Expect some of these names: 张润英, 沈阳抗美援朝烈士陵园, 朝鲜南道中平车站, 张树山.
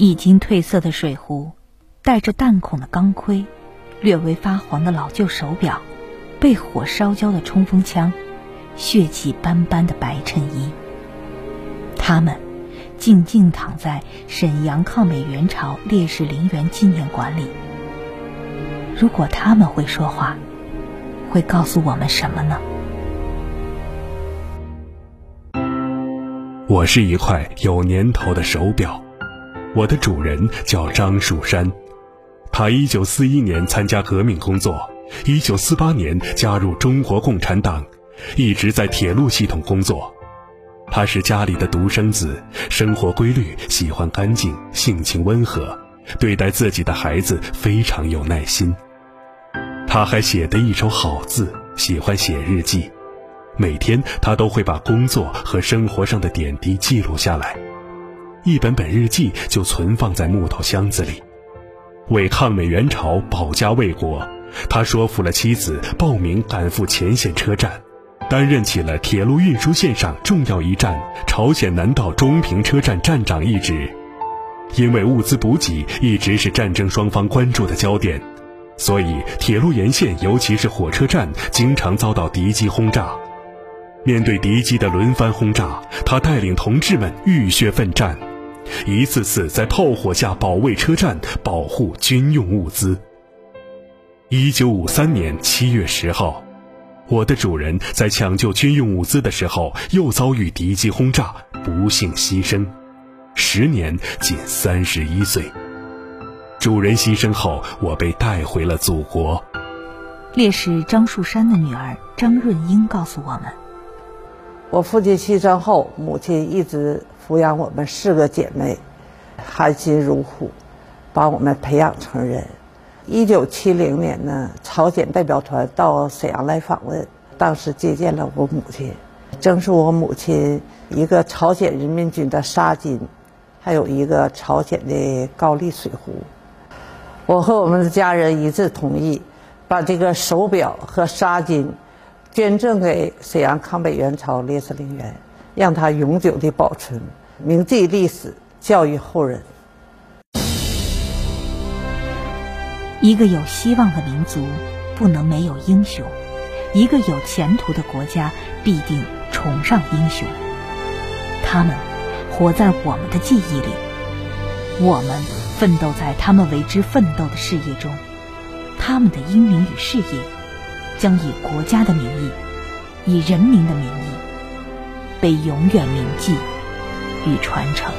已经褪色的水壶，带着弹孔的钢盔，略微发黄的老旧手表，被火烧焦的冲锋枪，血迹斑斑的白衬衣。他们静静躺在沈阳抗美援朝烈士陵园纪念馆里。如果他们会说话，会告诉我们什么呢？我是一块有年头的手表，我的主人叫张树山，他1941年参加革命工作，1948年加入中国共产党，一直在铁路系统工作。他是家里的独生子，生活规律，喜欢干净，性情温和，对待自己的孩子非常有耐心。他还写得一手好字，喜欢写日记，每天他都会把工作和生活上的点滴记录下来，一本本日记就存放在木头箱子里。为抗美援朝保家卫国，他说服了妻子报名赶赴前线车站，担任起了铁路运输线上重要一站朝鲜南道中平车站站长一职。因为物资补给一直是战争双方关注的焦点，所以铁路沿线尤其是火车站经常遭到敌机轰炸。面对敌机的轮番轰炸，他带领同志们浴血奋战，一次次在炮火下保卫车站，保护军用物资。1953年7月10号，我的主人在抢救军用物资的时候又遭遇敌机轰炸，不幸牺牲，时年仅31岁。主人牺牲后，我被带回了祖国。烈士张树山的女儿张润英告诉我们，我父亲牺牲后，母亲一直抚养我们四个姐妹，含辛茹苦把我们培养成人。1970年呢，朝鲜代表团到沈阳来访问，当时接见了我母亲，赠送我母亲一个朝鲜人民军的纱巾，还有一个朝鲜的高丽水壶。我和我们的家人一致同意，把这个手表和纱巾捐赠给沈阳抗美援朝烈士陵园，让它永久地保存，铭记历史，教育后人。一个有希望的民族不能没有英雄，一个有前途的国家必定崇尚英雄。他们活在我们的记忆里，我们奋斗在他们为之奋斗的事业中，他们的英名与事业将以国家的名义，以人民的名义被永远铭记与传承。